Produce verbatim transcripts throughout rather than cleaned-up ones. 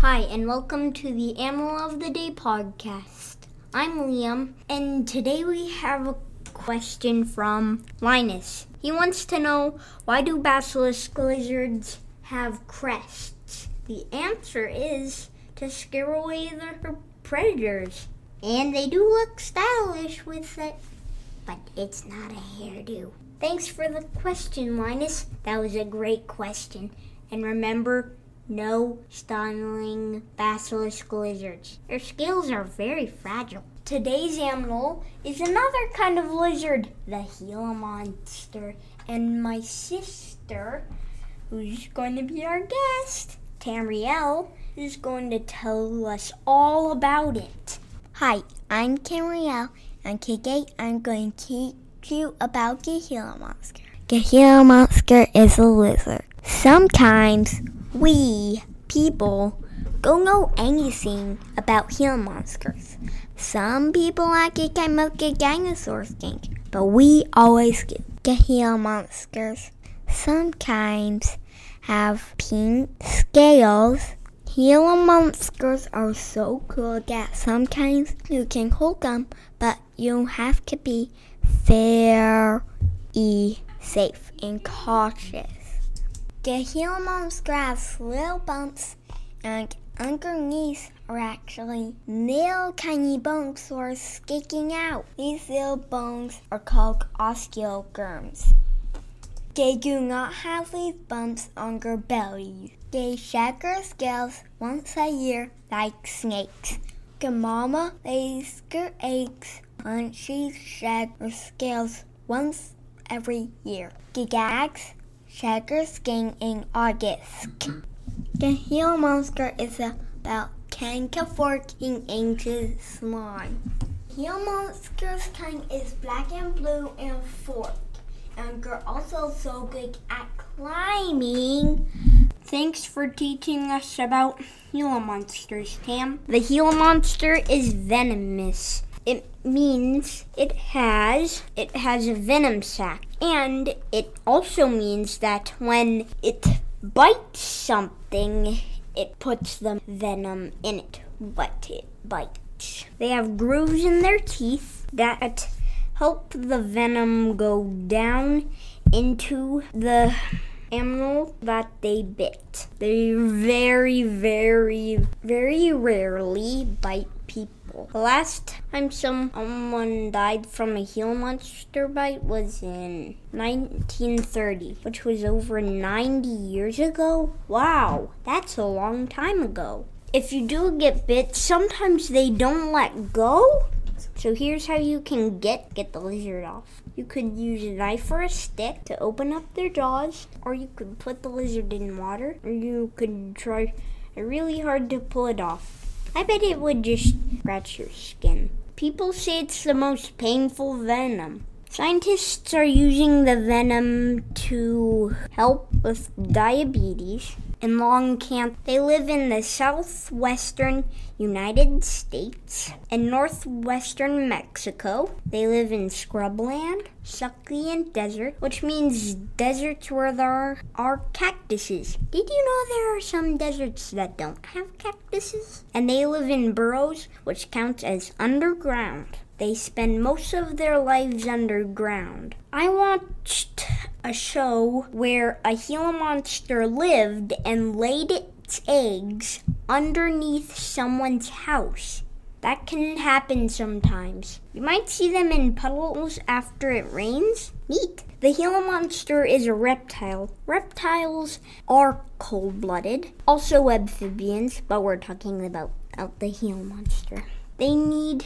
Hi, and welcome to the Animal of the Day podcast. I'm Liam, and today we have a question from Linus. He wants to know, why do basilisk lizards have crests? The answer is to scare away their predators. And they do look stylish with it, but it's not a hairdo. Thanks for the question, Linus. That was a great question. And remember, no startling basilisk lizards. Their scales are very fragile. Today's animal is another kind of lizard, the Gila monster. And my sister, who's going to be our guest, Tamriel, is going to tell us all about it. Hi, I'm Tamriel, and today I'm going to teach you about the Gila monster. The Gila monster is a lizard. Sometimes we, people, don't know anything about Gila monsters. Some people at the time of the dinosaurs think, but we always do. The Gila monsters sometimes have pink scales. Gila monsters are so cool that sometimes you can hold them, but you have to be very safe and cautious. The Gila monster has little bumps, and underneath are actually little tiny bones that are sticking out. These little bones are called osteoderms. They do not have these bumps on their bellies. They shed their scales once a year like snakes. The mama lays their eggs and she sheds her scales once every year. The dads shed her skin in August. The Gila monster is about ten to fourteen inches long. The Gila monster's tongue is black and blue and forked, and they're also so good at climbing. Thanks for teaching us about Gila monsters, Tam. The Gila monster is venomous. It means it has it has a venom sac, and it also means that when it bites something, it puts the venom in it, what it bites. They have grooves in their teeth that help the venom go down into the animal that they bit. They very, very, very rarely bite people. The last time someone died from a Gila monster bite was in nineteen thirty, which was over ninety years ago. Wow, that's a long time ago. If you do get bit, sometimes they don't let go. So here's how you can get, get the lizard off. You could use a knife or a stick to open up their jaws, or you could put the lizard in water, or you could try really hard to pull it off. I bet it would just scratch your skin. People say it's the most painful venom. Scientists are using the venom to help with diabetes and lung cancer. They live in the southwestern United States and northwestern Mexico. They live in scrubland, succulent desert, which means deserts where there are cactuses. Did you know there are some deserts that don't have cactuses? And they live in burrows, which counts as underground. They spend most of their lives underground. I watched a show where a Gila monster lived and laid its eggs underneath someone's house. That can happen sometimes. You might see them in puddles after it rains. Neat. The Gila monster is a reptile. Reptiles are cold-blooded, also amphibians, but we're talking about, about the Gila monster. They need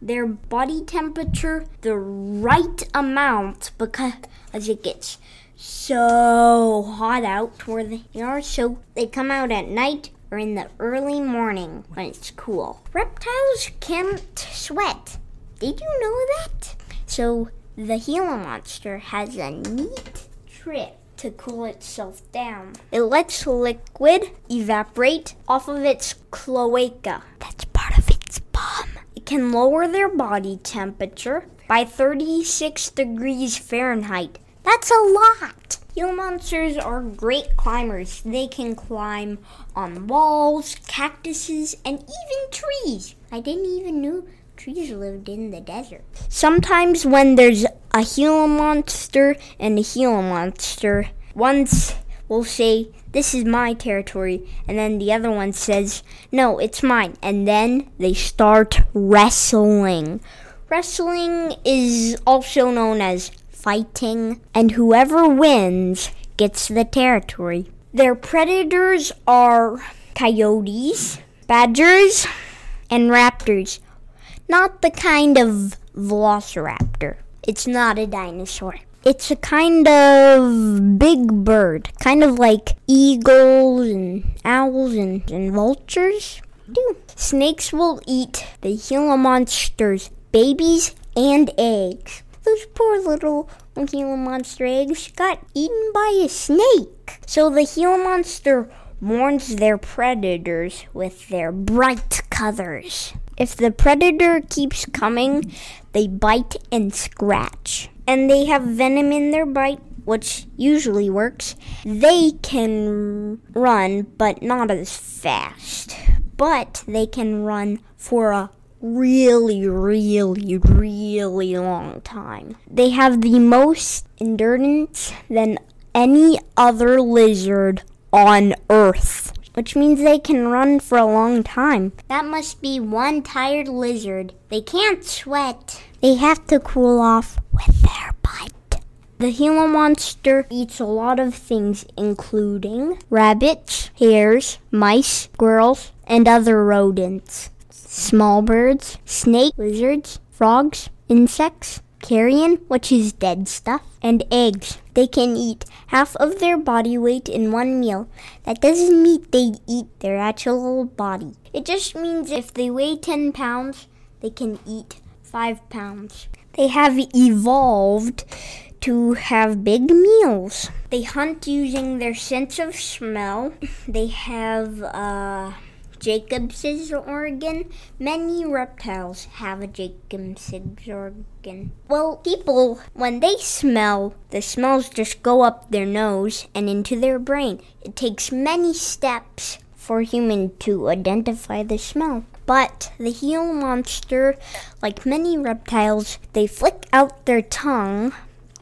their body temperature the right amount because it gets so hot out where they are, so they come out at night or in the early morning when it's cool. Reptiles can't sweat. Did you know that? So the Gila monster has a neat trick to cool itself down. It lets liquid evaporate off of its cloaca. That's part of its bomb. It can lower their body temperature by thirty-six degrees Fahrenheit. That's a lot. Gila monsters are great climbers. They can climb on walls, cactuses, and even trees. I didn't even know trees lived in the desert. Sometimes when there's a Gila monster and a Gila monster, one will say, "This is my territory," and then the other one says, "No, it's mine," and then they start wrestling. Wrestling is also known as fighting, and whoever wins gets the territory. Their predators are coyotes, badgers, and raptors. Not the kind of velociraptor. It's not a dinosaur. It's a kind of big bird, kind of like eagles and owls and, and vultures do. Snakes will eat the Gila monster's babies and eggs. Those poor little Gila monster eggs got eaten by a snake. So the Gila monster warns their predators with their bright colors. If the predator keeps coming, they bite and scratch. And they have venom in their bite, which usually works. They can run, but not as fast. But they can run for a really, really, really long time. They have the most endurance than any other lizard on Earth, which means they can run for a long time. That must be one tired lizard. They can't sweat. They have to cool off with their bite. The Gila monster eats a lot of things, including rabbits, hares, mice, squirrels, and other rodents, small birds, snakes, lizards, frogs, insects, carrion, which is dead stuff, and eggs. They can eat half of their body weight in one meal. That doesn't mean they eat their actual body. It just means if they weigh ten pounds, they can eat five pounds. They have evolved to have big meals. They hunt using their sense of smell. They have uh, Jacobson's organ. Many reptiles have a Jacobson's organ. Well, people, when they smell, the smells just go up their nose and into their brain. It takes many steps for a human to identify the smell. But the Gila monster, like many reptiles, they flick out their tongue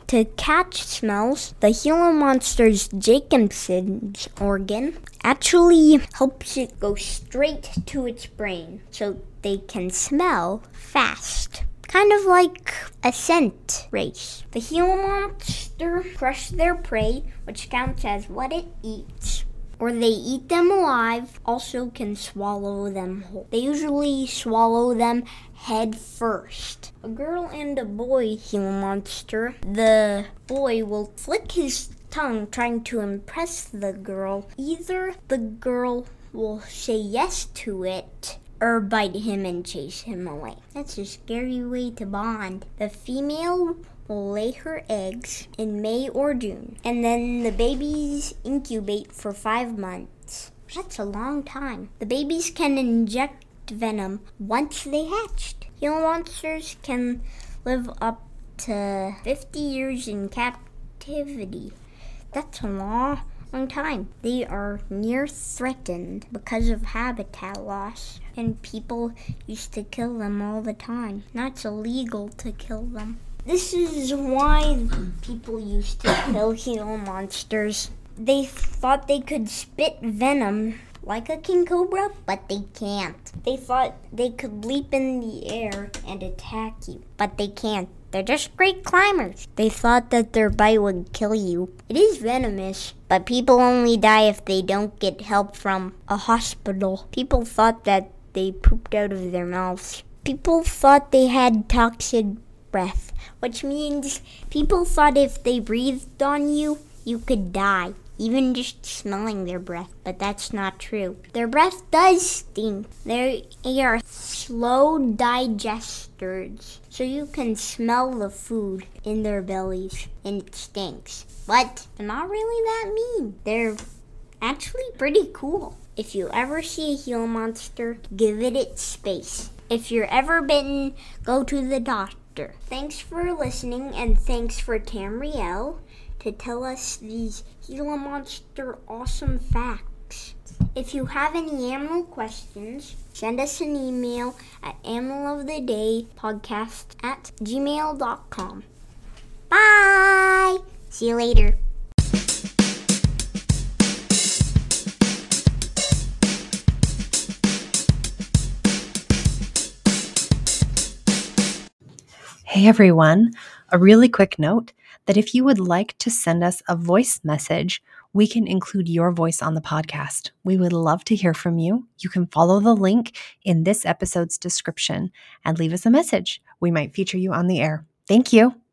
to catch smells. The Gila monster's Jacobson's organ actually helps it go straight to its brain so they can smell fast. Kind of like a scent race. The Gila monster crush their prey, which counts as what it eats, or they eat them alive, also can swallow them whole. They usually swallow them head first. A girl and a boy Gila monster. The boy will flick his tongue trying to impress the girl. Either the girl will say yes to it or bite him and chase him away. That's a scary way to bond. The female will lay her eggs in May or June, and then the babies incubate for five months. That's a long time. The babies can inject venom once they hatched. Gila monsters can live up to fifty years in captivity. That's a long, long time. They are near threatened because of habitat loss, and people used to kill them all the time. Now it's illegal to kill them. This is why people used to kill Gila monsters. They thought they could spit venom like a king cobra, but they can't. They thought they could leap in the air and attack you, but they can't. They're just great climbers. They thought that their bite would kill you. It is venomous, but people only die if they don't get help from a hospital. People thought that they pooped out of their mouths. people thought they had toxic breath, which means people thought if they breathed on you, you could die, even just smelling their breath, but that's not true. Their breath does stink. They are slow digesters, so you can smell the food in their bellies, and it stinks. But they're not really that mean. They're actually pretty cool. If you ever see a Gila monster, give it its space. If you're ever bitten, go to the doctor. Thanks for listening, and thanks for Tamriel to tell us these Gila monster awesome facts. If you have any animal questions, send us an email at animalofthedaypodcast at gmail dot com. Bye! See you later. Hey everyone, a really quick note that if you would like to send us a voice message, we can include your voice on the podcast. We would love to hear from you. You can follow the link in this episode's description and leave us a message. We might feature you on the air. Thank you.